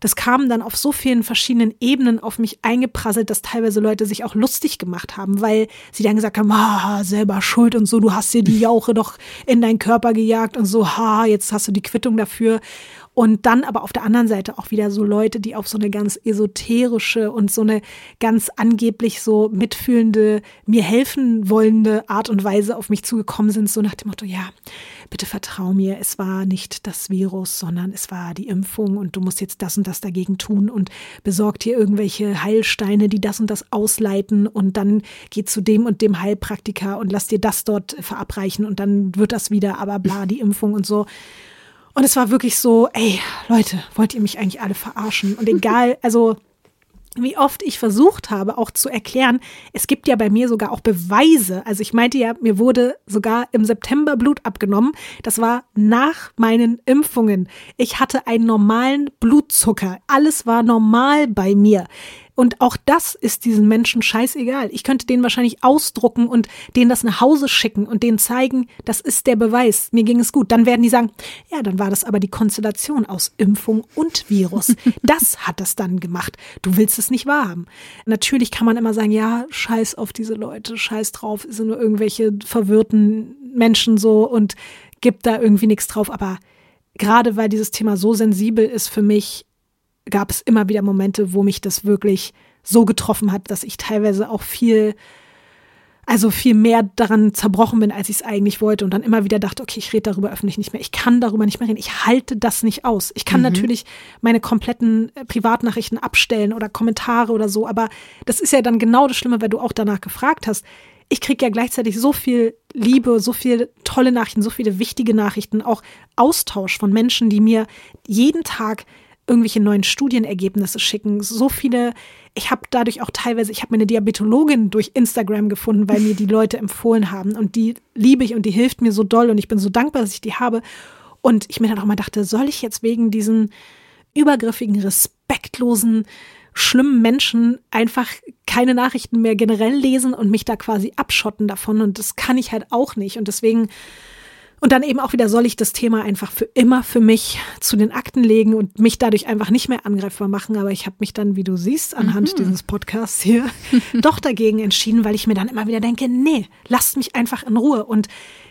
das kam dann auf so vielen verschiedenen Ebenen auf mich eingeprasselt, dass teilweise Leute sich auch lustig gemacht haben, weil sie dann gesagt haben, ah, selber schuld und so, du hast dir die Jauche doch in deinen Körper gejagt und so, ha, jetzt hast du die Quittung dafür. Und dann aber auf der anderen Seite auch wieder so Leute, die auf so eine ganz esoterische und so eine ganz angeblich so mitfühlende, mir helfen wollende Art und Weise auf mich zugekommen sind, so nach dem Motto, ja, bitte vertrau mir, es war nicht das Virus, sondern es war die Impfung, und du musst jetzt das und das dagegen tun, und besorgt hier irgendwelche Heilsteine, die das und das ausleiten, und dann geh zu dem und dem Heilpraktiker und lass dir das dort verabreichen, und dann wird das wieder, aber bla, die Impfung und so. Und es war wirklich so, ey, Leute, wollt ihr mich eigentlich alle verarschen? Und egal, also wie oft ich versucht habe, auch zu erklären, es gibt ja bei mir sogar auch Beweise. Also ich meinte ja, mir wurde sogar im September Blut abgenommen. Das war nach meinen Impfungen. Ich hatte einen normalen Blutzucker. Alles war normal bei mir. Und auch das ist diesen Menschen scheißegal. Ich könnte den wahrscheinlich ausdrucken und denen das nach Hause schicken und denen zeigen, das ist der Beweis, mir ging es gut. Dann werden die sagen, ja, dann war das aber die Konstellation aus Impfung und Virus. Das hat das dann gemacht. Du willst es nicht wahrhaben. Natürlich kann man immer sagen, ja, scheiß auf diese Leute, scheiß drauf, es sind nur irgendwelche verwirrten Menschen so und gibt da irgendwie nichts drauf. Aber gerade weil dieses Thema so sensibel ist für mich, gab es immer wieder Momente, wo mich das wirklich so getroffen hat, dass ich teilweise auch viel, also viel mehr daran zerbrochen bin, als ich es eigentlich wollte und dann immer wieder dachte, okay, ich rede darüber öffentlich nicht mehr, ich kann darüber nicht mehr reden, ich halte das nicht aus. Ich kann mhm. natürlich meine kompletten Privatnachrichten abstellen oder Kommentare oder so, aber das ist ja dann genau das Schlimme, weil du auch danach gefragt hast. Ich kriege ja gleichzeitig so viel Liebe, so viele tolle Nachrichten, so viele wichtige Nachrichten, auch Austausch von Menschen, die mir jeden Tag irgendwelche neuen Studienergebnisse schicken, so viele, ich habe dadurch auch teilweise, ich habe meine Diabetologin durch Instagram gefunden, weil mir die Leute empfohlen haben und die liebe ich und die hilft mir so doll und ich bin so dankbar, dass ich die habe und ich mir dann auch mal dachte, soll ich jetzt wegen diesen übergriffigen, respektlosen, schlimmen Menschen einfach keine Nachrichten mehr generell lesen und mich da quasi abschotten davon und das kann ich halt auch nicht und deswegen und dann eben auch wieder, soll ich das Thema einfach für immer für mich zu den Akten legen und mich dadurch einfach nicht mehr angreifbar machen. Aber ich habe mich dann, wie du siehst, anhand mhm. dieses Podcasts hier doch dagegen entschieden, weil ich mir dann immer wieder denke, nee, lasst mich einfach in Ruhe. Und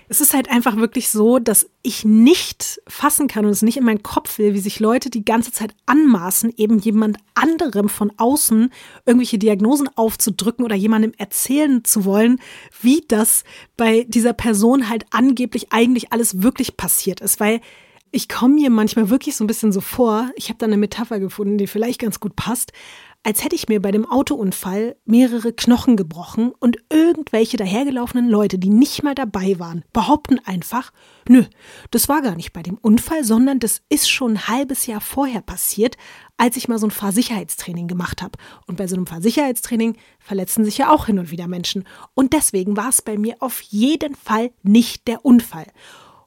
es ist halt einfach wirklich so, dass ich nicht fassen kann und es nicht in meinen Kopf will, wie sich Leute die ganze Zeit anmaßen, eben jemand anderem von außen irgendwelche Diagnosen aufzudrücken oder jemandem erzählen zu wollen, wie das bei dieser Person halt angeblich eigentlich alles wirklich passiert ist. Weil ich komme mir manchmal wirklich so ein bisschen so vor, ich habe da eine Metapher gefunden, die vielleicht ganz gut passt, als hätte ich mir bei dem Autounfall mehrere Knochen gebrochen und irgendwelche dahergelaufenen Leute, die nicht mal dabei waren, behaupten einfach, nö, das war gar nicht bei dem Unfall, sondern das ist schon ein halbes Jahr vorher passiert, als ich mal so ein Fahrsicherheitstraining gemacht habe. Und bei so einem Fahrsicherheitstraining verletzen sich ja auch hin und wieder Menschen. Und deswegen war es bei mir auf jeden Fall nicht der Unfall.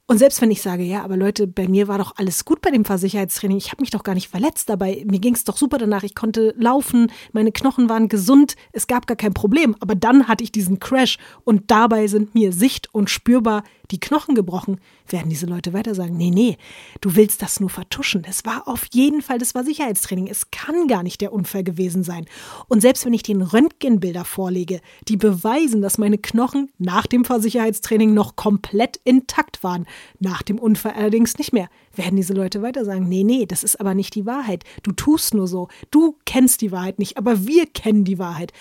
Und selbst wenn ich sage, ja, aber Leute, bei mir war doch alles gut bei dem Fahrsicherheitstraining. Ich habe mich doch gar nicht verletzt dabei. Mir ging es doch super danach. Ich konnte laufen, meine Knochen waren gesund. Es gab gar kein Problem. Aber dann hatte ich diesen Crash und dabei sind mir sicht- und spürbar die Knochen gebrochen. Werden diese Leute weiter sagen, nee, nee, du willst das nur vertuschen. Es war auf jeden Fall, das war Sicherheitstraining. Es kann gar nicht der Unfall gewesen sein. Und selbst wenn ich denen Röntgenbilder vorlege, die beweisen, dass meine Knochen nach dem Fahrsicherheitstraining noch komplett intakt waren, nach dem Unfall allerdings nicht mehr, werden diese Leute weiter sagen, nee, nee, das ist aber nicht die Wahrheit. Du tust nur so. Du kennst die Wahrheit nicht, aber wir kennen die Wahrheit.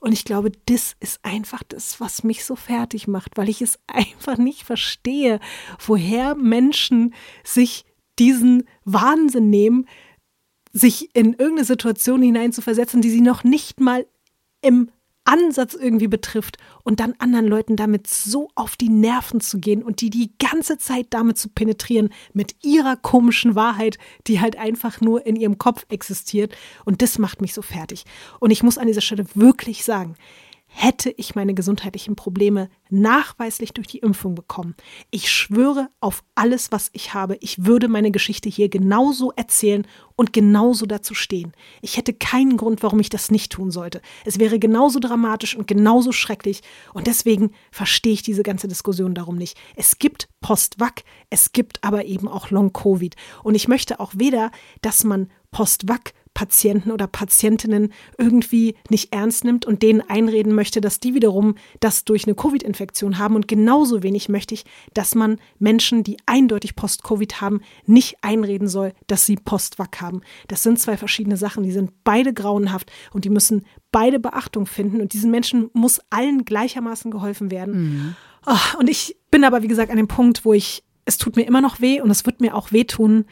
Und ich glaube, das ist einfach das, was mich so fertig macht, weil ich es einfach nicht verstehe, woher Menschen sich diesen Wahnsinn nehmen, sich in irgendeine Situation hineinzuversetzen, die sie noch nicht mal im Ansatz irgendwie betrifft und dann anderen Leuten damit so auf die Nerven zu gehen und die die ganze Zeit damit zu penetrieren mit ihrer komischen Wahrheit, die halt einfach nur in ihrem Kopf existiert und das macht mich so fertig. Und ich muss an dieser Stelle wirklich sagen, hätte ich meine gesundheitlichen Probleme nachweislich durch die Impfung bekommen, ich schwöre auf alles, was ich habe, ich würde meine Geschichte hier genauso erzählen und genauso dazu stehen. Ich hätte keinen Grund, warum ich das nicht tun sollte. Es wäre genauso dramatisch und genauso schrecklich. Und deswegen verstehe ich diese ganze Diskussion darum nicht. Es gibt Post-Vac, es gibt aber eben auch Long-Covid. Und ich möchte auch weder, dass man Post-Vac Patienten oder Patientinnen irgendwie nicht ernst nimmt und denen einreden möchte, dass die wiederum das durch eine Covid-Infektion haben. Und genauso wenig möchte ich, dass man Menschen, die eindeutig Post-Covid haben, nicht einreden soll, dass sie Post-Vac haben. Das sind zwei verschiedene Sachen, die sind beide grauenhaft und die müssen beide Beachtung finden. Und diesen Menschen muss allen gleichermaßen geholfen werden. Mhm. Oh, und ich bin aber, wie gesagt, an dem Punkt, wo ich, es tut mir immer noch weh und es wird mir auch wehtun,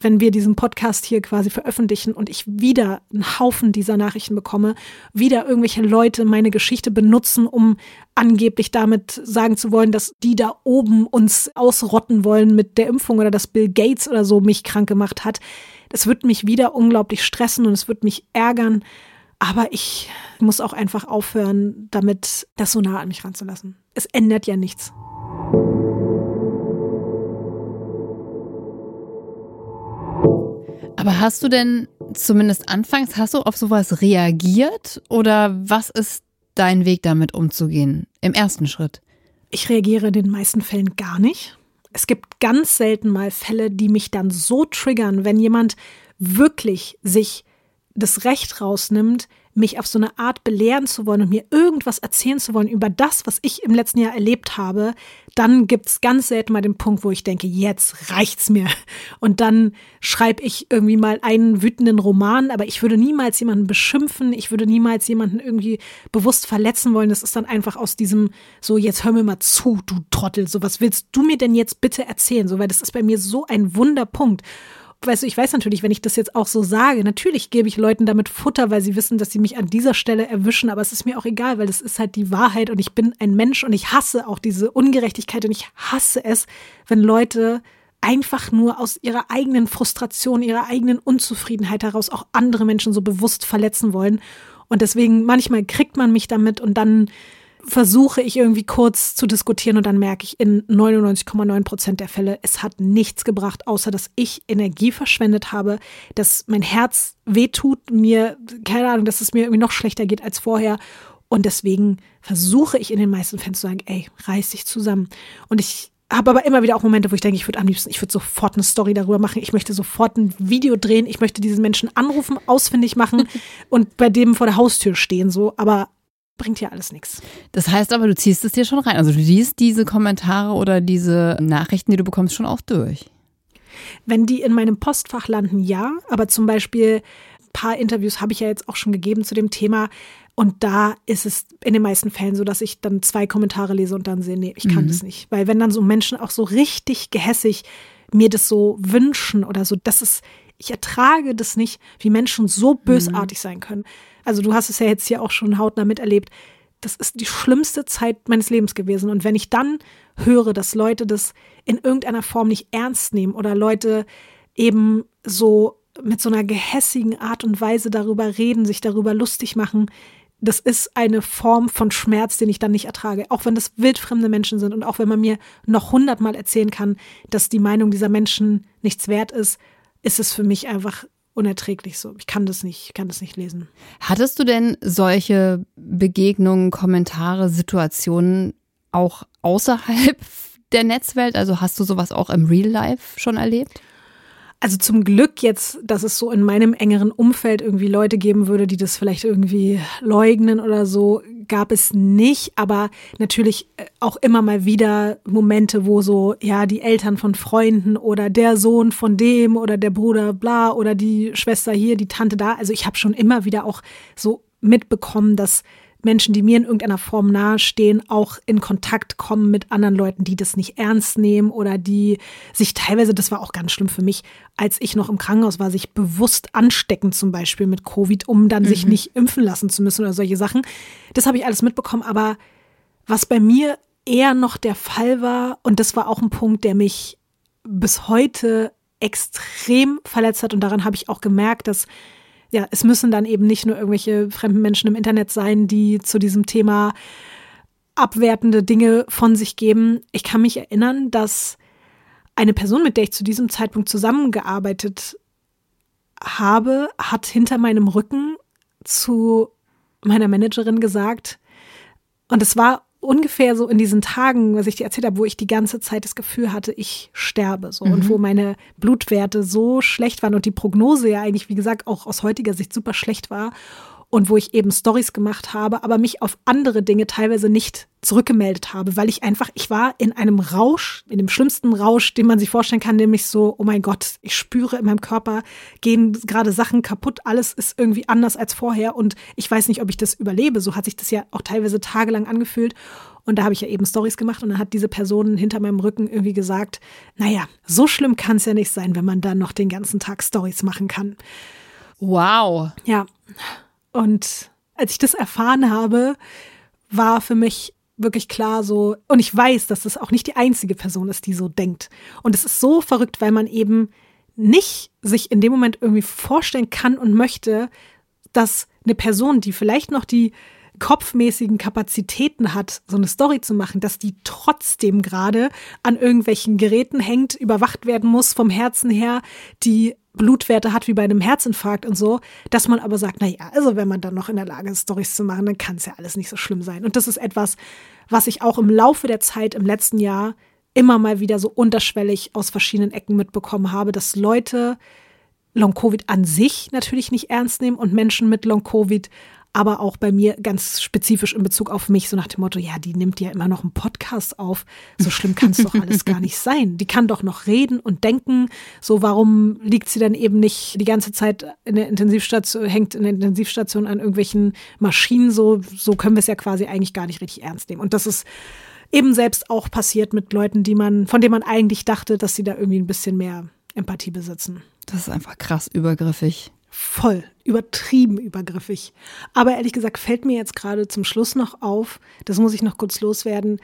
wenn wir diesen Podcast hier quasi veröffentlichen und ich wieder einen Haufen dieser Nachrichten bekomme, wieder irgendwelche Leute meine Geschichte benutzen, um angeblich damit sagen zu wollen, dass die da oben uns ausrotten wollen mit der Impfung oder dass Bill Gates oder so mich krank gemacht hat. Das wird mich wieder unglaublich stressen und es wird mich ärgern. Aber ich muss auch einfach aufhören, damit das so nah an mich ranzulassen. Es ändert ja nichts. Aber hast du denn, zumindest anfangs, hast du auf sowas reagiert? Oder was ist dein Weg, damit umzugehen, im ersten Schritt? Ich reagiere in den meisten Fällen gar nicht. Es gibt ganz selten mal Fälle, die mich dann so triggern, wenn jemand wirklich sich das Recht rausnimmt, mich auf so eine Art belehren zu wollen und mir irgendwas erzählen zu wollen über das, was ich im letzten Jahr erlebt habe, dann gibt es ganz selten mal den Punkt, wo ich denke, jetzt reicht's mir. Und dann schreibe ich irgendwie mal einen wütenden Roman, aber ich würde niemals jemanden beschimpfen, ich würde niemals jemanden irgendwie bewusst verletzen wollen. Das ist dann einfach aus diesem, so jetzt hör mir mal zu, du Trottel, so was willst du mir denn jetzt bitte erzählen? So, weil das ist bei mir so ein Wunderpunkt. Weißt du, ich weiß natürlich, wenn ich das jetzt auch so sage, natürlich gebe ich Leuten damit Futter, weil sie wissen, dass sie mich an dieser Stelle erwischen, aber es ist mir auch egal, weil das ist halt die Wahrheit und ich bin ein Mensch und ich hasse auch diese Ungerechtigkeit und ich hasse es, wenn Leute einfach nur aus ihrer eigenen Frustration, ihrer eigenen Unzufriedenheit heraus auch andere Menschen so bewusst verletzen wollen, und deswegen manchmal kriegt man mich damit und dann versuche ich irgendwie kurz zu diskutieren und dann merke ich in neunundneunzig Komma neun Prozent der Fälle, es hat nichts gebracht, außer dass ich Energie verschwendet habe, dass mein Herz wehtut, mir, keine Ahnung, dass es mir irgendwie noch schlechter geht als vorher. Und deswegen versuche ich in den meisten Fällen zu sagen, ey, reiß dich zusammen. Und ich habe aber immer wieder auch Momente, wo ich denke, ich würde am liebsten, ich würde sofort eine Story darüber machen, ich möchte sofort ein Video drehen, ich möchte diesen Menschen anrufen, ausfindig machen und bei dem vor der Haustür stehen, so, aber bringt ja alles nichts. Das heißt aber, du ziehst es dir schon rein. Also du liest diese Kommentare oder diese Nachrichten, die du bekommst, schon auch durch. Wenn die in meinem Postfach landen, ja. Aber zum Beispiel ein paar Interviews habe ich ja jetzt auch schon gegeben zu dem Thema. Und da ist es in den meisten Fällen so, dass ich dann zwei Kommentare lese und dann sehe, nee, ich kann mhm. das nicht. Weil wenn dann so Menschen auch so richtig gehässig mir das so wünschen oder so, das ist, ich ertrage das nicht, wie Menschen so bösartig mhm. sein können. Also du hast es ja jetzt hier auch schon hautnah miterlebt. Das ist die schlimmste Zeit meines Lebens gewesen. Und wenn ich dann höre, dass Leute das in irgendeiner Form nicht ernst nehmen oder Leute eben so mit so einer gehässigen Art und Weise darüber reden, sich darüber lustig machen, das ist eine Form von Schmerz, den ich dann nicht ertrage. Auch wenn das wildfremde Menschen sind und auch wenn man mir noch hundertmal erzählen kann, dass die Meinung dieser Menschen nichts wert ist, ist es für mich einfach unerträglich so. Ich kann das nicht, ich kann das nicht lesen. Hattest du denn solche Begegnungen, Kommentare, Situationen auch außerhalb der Netzwelt? Also hast du sowas auch im Real Life schon erlebt? Also zum Glück jetzt, dass es so in meinem engeren Umfeld irgendwie Leute geben würde, die das vielleicht irgendwie leugnen oder so, gab es nicht. Aber natürlich auch immer mal wieder Momente, wo so, ja, die Eltern von Freunden oder der Sohn von dem oder der Bruder bla oder die Schwester hier, die Tante da. Also ich habe schon immer wieder auch so mitbekommen, dass Menschen, die mir in irgendeiner Form nahestehen, auch in Kontakt kommen mit anderen Leuten, die das nicht ernst nehmen oder die sich teilweise, das war auch ganz schlimm für mich, als ich noch im Krankenhaus war, sich bewusst anstecken zum Beispiel mit Covid, um dann mhm. sich nicht impfen lassen zu müssen oder solche Sachen. Das habe ich alles mitbekommen, aber was bei mir eher noch der Fall war, und das war auch ein Punkt, der mich bis heute extrem verletzt hat, und daran habe ich auch gemerkt, dass ja, es müssen dann eben nicht nur irgendwelche fremden Menschen im Internet sein, die zu diesem Thema abwertende Dinge von sich geben. Ich kann mich erinnern, dass eine Person, mit der ich zu diesem Zeitpunkt zusammengearbeitet habe, hat hinter meinem Rücken zu meiner Managerin gesagt, und es war ungefähr so in diesen Tagen, was ich dir erzählt habe, wo ich die ganze Zeit das Gefühl hatte, ich sterbe so mhm. und wo meine Blutwerte so schlecht waren und die Prognose ja eigentlich, wie gesagt, auch aus heutiger Sicht super schlecht war und wo ich eben Storys gemacht habe, aber mich auf andere Dinge teilweise nicht zurückgemeldet habe, weil ich einfach, ich war in einem Rausch, in dem schlimmsten Rausch, den man sich vorstellen kann, nämlich so, oh mein Gott, ich spüre in meinem Körper, gehen gerade Sachen kaputt, alles ist irgendwie anders als vorher und ich weiß nicht, ob ich das überlebe. So hat sich das ja auch teilweise tagelang angefühlt und da habe ich ja eben Storys gemacht und dann hat diese Person hinter meinem Rücken irgendwie gesagt, naja, so schlimm kann es ja nicht sein, wenn man dann noch den ganzen Tag Storys machen kann. Wow. Ja, und als ich das erfahren habe, war für mich wirklich klar so, und ich weiß, dass das auch nicht die einzige Person ist, die so denkt. Und es ist so verrückt, weil man eben nicht sich in dem Moment irgendwie vorstellen kann und möchte, dass eine Person, die vielleicht noch die kopfmäßigen Kapazitäten hat, so eine Story zu machen, dass die trotzdem gerade an irgendwelchen Geräten hängt, überwacht werden muss vom Herzen her, die Blutwerte hat wie bei einem Herzinfarkt und so, dass man aber sagt, naja, also wenn man dann noch in der Lage ist, Storys zu machen, dann kann es ja alles nicht so schlimm sein. Und das ist etwas, was ich auch im Laufe der Zeit im letzten Jahr immer mal wieder so unterschwellig aus verschiedenen Ecken mitbekommen habe, dass Leute Long-Covid an sich natürlich nicht ernst nehmen und Menschen mit Long-Covid, aber auch bei mir ganz spezifisch in Bezug auf mich, so nach dem Motto, ja, die nimmt ja immer noch einen Podcast auf, so schlimm kann es doch alles gar nicht sein. Die kann doch noch reden und denken, so warum liegt sie dann eben nicht die ganze Zeit in der Intensivstation, hängt in der Intensivstation an irgendwelchen Maschinen, so, so können wir es ja quasi eigentlich gar nicht richtig ernst nehmen. Und das ist eben selbst auch passiert mit Leuten, die man, von denen man eigentlich dachte, dass sie da irgendwie ein bisschen mehr Empathie besitzen. Das ist einfach krass übergriffig. Voll, übertrieben übergriffig. Aber ehrlich gesagt fällt mir jetzt gerade zum Schluss noch auf, das muss ich noch kurz loswerden,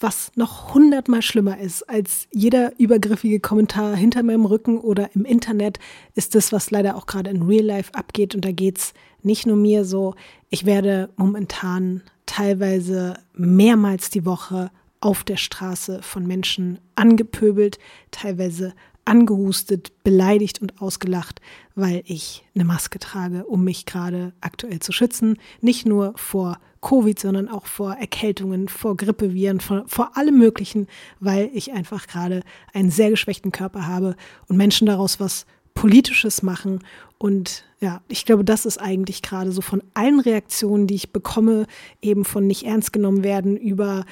was noch hundertmal schlimmer ist als jeder übergriffige Kommentar hinter meinem Rücken oder im Internet, ist das, was leider auch gerade in Real Life abgeht. Und da geht's nicht nur mir so. Ich werde momentan teilweise mehrmals die Woche auf der Straße von Menschen angepöbelt, teilweise angehustet, beleidigt und ausgelacht, weil ich eine Maske trage, um mich gerade aktuell zu schützen. Nicht nur vor Covid, sondern auch vor Erkältungen, vor Grippeviren, vor, vor allem Möglichen, weil ich einfach gerade einen sehr geschwächten Körper habe und Menschen daraus was Politisches machen. Und ja, ich glaube, das ist eigentlich gerade so von allen Reaktionen, die ich bekomme, eben von nicht ernst genommen werden, über,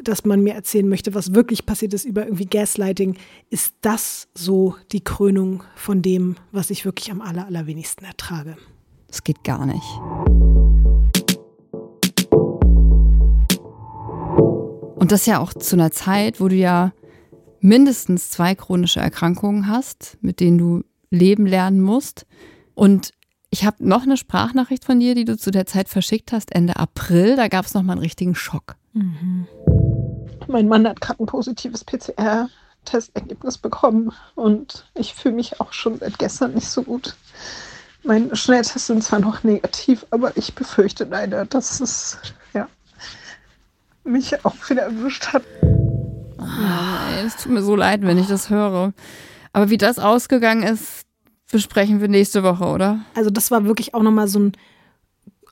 dass man mir erzählen möchte, was wirklich passiert ist, über irgendwie Gaslighting, ist das so die Krönung von dem, was ich wirklich am aller, allerwenigsten ertrage. Das geht gar nicht. Und das ja auch zu einer Zeit, wo du ja mindestens zwei chronische Erkrankungen hast, mit denen du leben lernen musst. Und ich habe noch eine Sprachnachricht von dir, die du zu der Zeit verschickt hast, Ende April. Da gab es nochmal einen richtigen Schock. Mhm. Mein Mann hat gerade ein positives P C R-Testergebnis bekommen und ich fühle mich auch schon seit gestern nicht so gut. Meine Schnelltests sind zwar noch negativ, aber ich befürchte leider, dass es ja, mich auch wieder erwischt hat. Ah, es tut mir so leid, wenn ich das höre. Aber wie das ausgegangen ist, besprechen wir nächste Woche, oder? Also das war wirklich auch nochmal so ein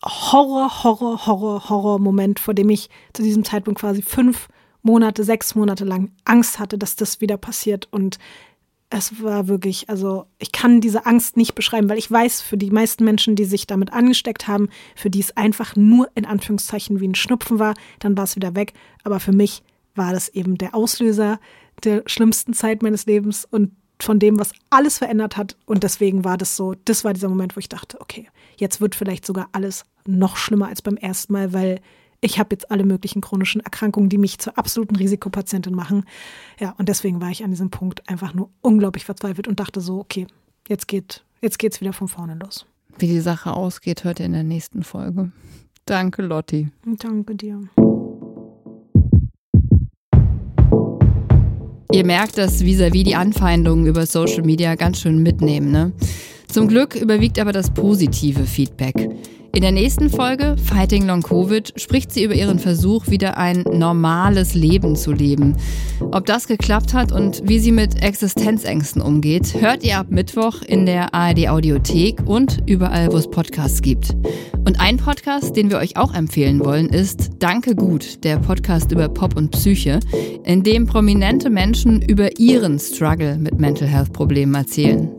Horror, Horror, Horror, Horror-Moment, vor dem ich zu diesem Zeitpunkt quasi fünf Monate, sechs Monate lang Angst hatte, dass das wieder passiert. Und es war wirklich, also ich kann diese Angst nicht beschreiben, weil ich weiß, für die meisten Menschen, die sich damit angesteckt haben, für die es einfach nur in Anführungszeichen wie ein Schnupfen war, dann war es wieder weg. Aber für mich war das eben der Auslöser der schlimmsten Zeit meines Lebens und von dem, was alles verändert hat. Und deswegen war das so, das war dieser Moment, wo ich dachte, okay, jetzt wird vielleicht sogar alles noch schlimmer als beim ersten Mal, weil ich habe jetzt alle möglichen chronischen Erkrankungen, die mich zur absoluten Risikopatientin machen. Ja, und deswegen war ich an diesem Punkt einfach nur unglaublich verzweifelt und dachte so, okay, jetzt geht, jetzt geht's wieder von vorne los. Wie die Sache ausgeht, hört ihr in der nächsten Folge. Danke, Lotti. Danke dir. Ihr merkt, dass Visa Vie die Anfeindungen über Social Media ganz schön mitnehmen, ne? Zum Glück überwiegt aber das positive Feedback. In der nächsten Folge, Fighting Long Covid, spricht sie über ihren Versuch, wieder ein normales Leben zu leben. Ob das geklappt hat und wie sie mit Existenzängsten umgeht, hört ihr ab Mittwoch in der A R D Audiothek und überall, wo es Podcasts gibt. Und ein Podcast, den wir euch auch empfehlen wollen, ist Danke Gut, der Podcast über Pop und Psyche, in dem prominente Menschen über ihren Struggle mit Mental Health Problemen erzählen.